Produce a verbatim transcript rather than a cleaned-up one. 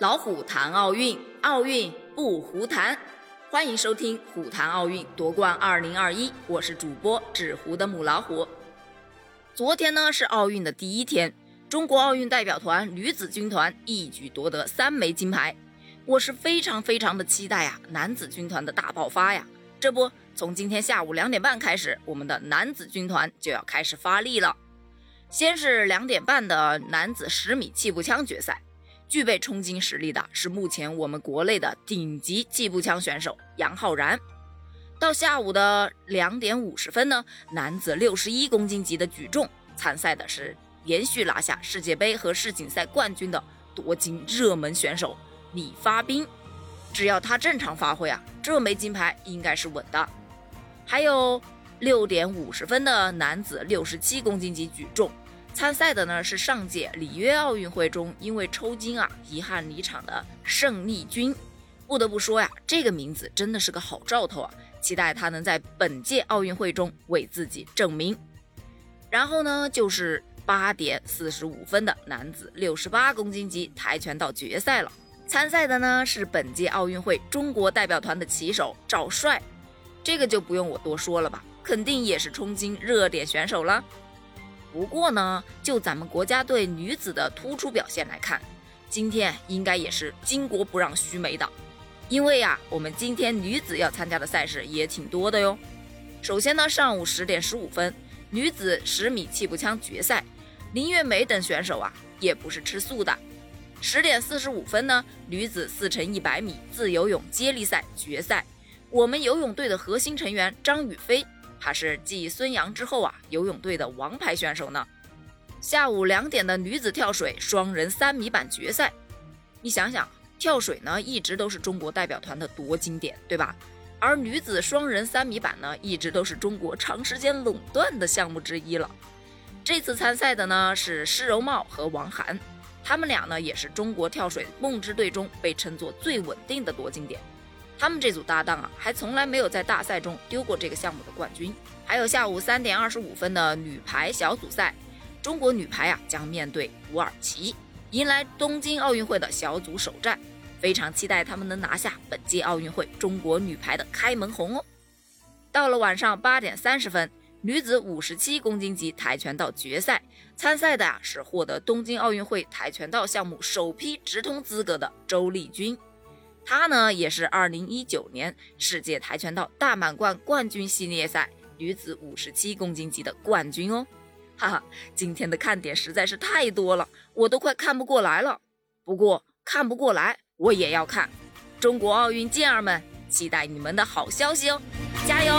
老虎谈奥运，奥运不胡谈。欢迎收听虎谈奥运夺冠二零二一，我是主播纸糊的母老虎。昨天呢是奥运的第一天，中国奥运代表团女子军团一举夺得三枚金牌。我是非常非常的期待呀，男子军团的大爆发呀。这不，从今天下午两点半开始，我们的男子军团就要开始发力了。先是两点半的男子十米气步枪决赛。具备冲金实力的是目前我们国内的顶级气步枪选手杨浩然。到下午的两点五十分呢，男子六十一公斤级的举重参赛的是连续拿下世界杯和世锦赛冠军的夺金热门选手李发斌。只要他正常发挥啊，这枚金牌应该是稳的。还有六点五十分的男子六十七公斤级举重参赛的呢是上届里约奥运会中因为抽筋啊遗憾离场的盛丽君。不得不说呀，这个名字真的是个好兆头啊，期待他能在本届奥运会中为自己证明。然后呢就是八点四十五分的男子六十八公斤级跆拳道决赛了，参赛的呢是本届奥运会中国代表团的旗手赵帅，这个就不用我多说了吧，肯定也是冲金热点选手了。不过呢，就咱们国家队女子的突出表现来看，今天应该也是巾帼不让须眉的，因为啊，我们今天女子要参加的赛事也挺多的哟。首先呢，上午十点十五分，女子十米气步枪决赛，林月梅等选手啊也不是吃素的。十点四十五分呢，女子四乘一百米自由泳接力赛决赛，我们游泳队的核心成员张雨霏，他是继孙杨之后啊游泳队的王牌选手呢。下午两点的女子跳水双人三米板决赛，你想想，跳水呢一直都是中国代表团的夺金点，对吧？而女子双人三米板呢一直都是中国长时间垄断的项目之一了。这次参赛的呢是施柔茂和王涵，他们俩呢也是中国跳水梦之队中被称作最稳定的夺金点。他们这组搭档啊，还从来没有在大赛中丢过这个项目的冠军。还有下午三点二十五分的女排小组赛，中国女排啊将面对土耳其，迎来东京奥运会的小组首战，非常期待他们能拿下本届奥运会中国女排的开门红哦。到了晚上八点三十分，女子五十七公斤级跆拳道决赛，参赛的啊是获得东京奥运会跆拳道项目首批直通资格的周丽君。她呢也是二零一九年世界跆拳道大满贯冠军系列赛女子五十七公斤级的冠军哦。哈哈，今天的看点实在是太多了，我都快看不过来了。不过看不过来我也要看，中国奥运健儿们，期待你们的好消息哦，加油！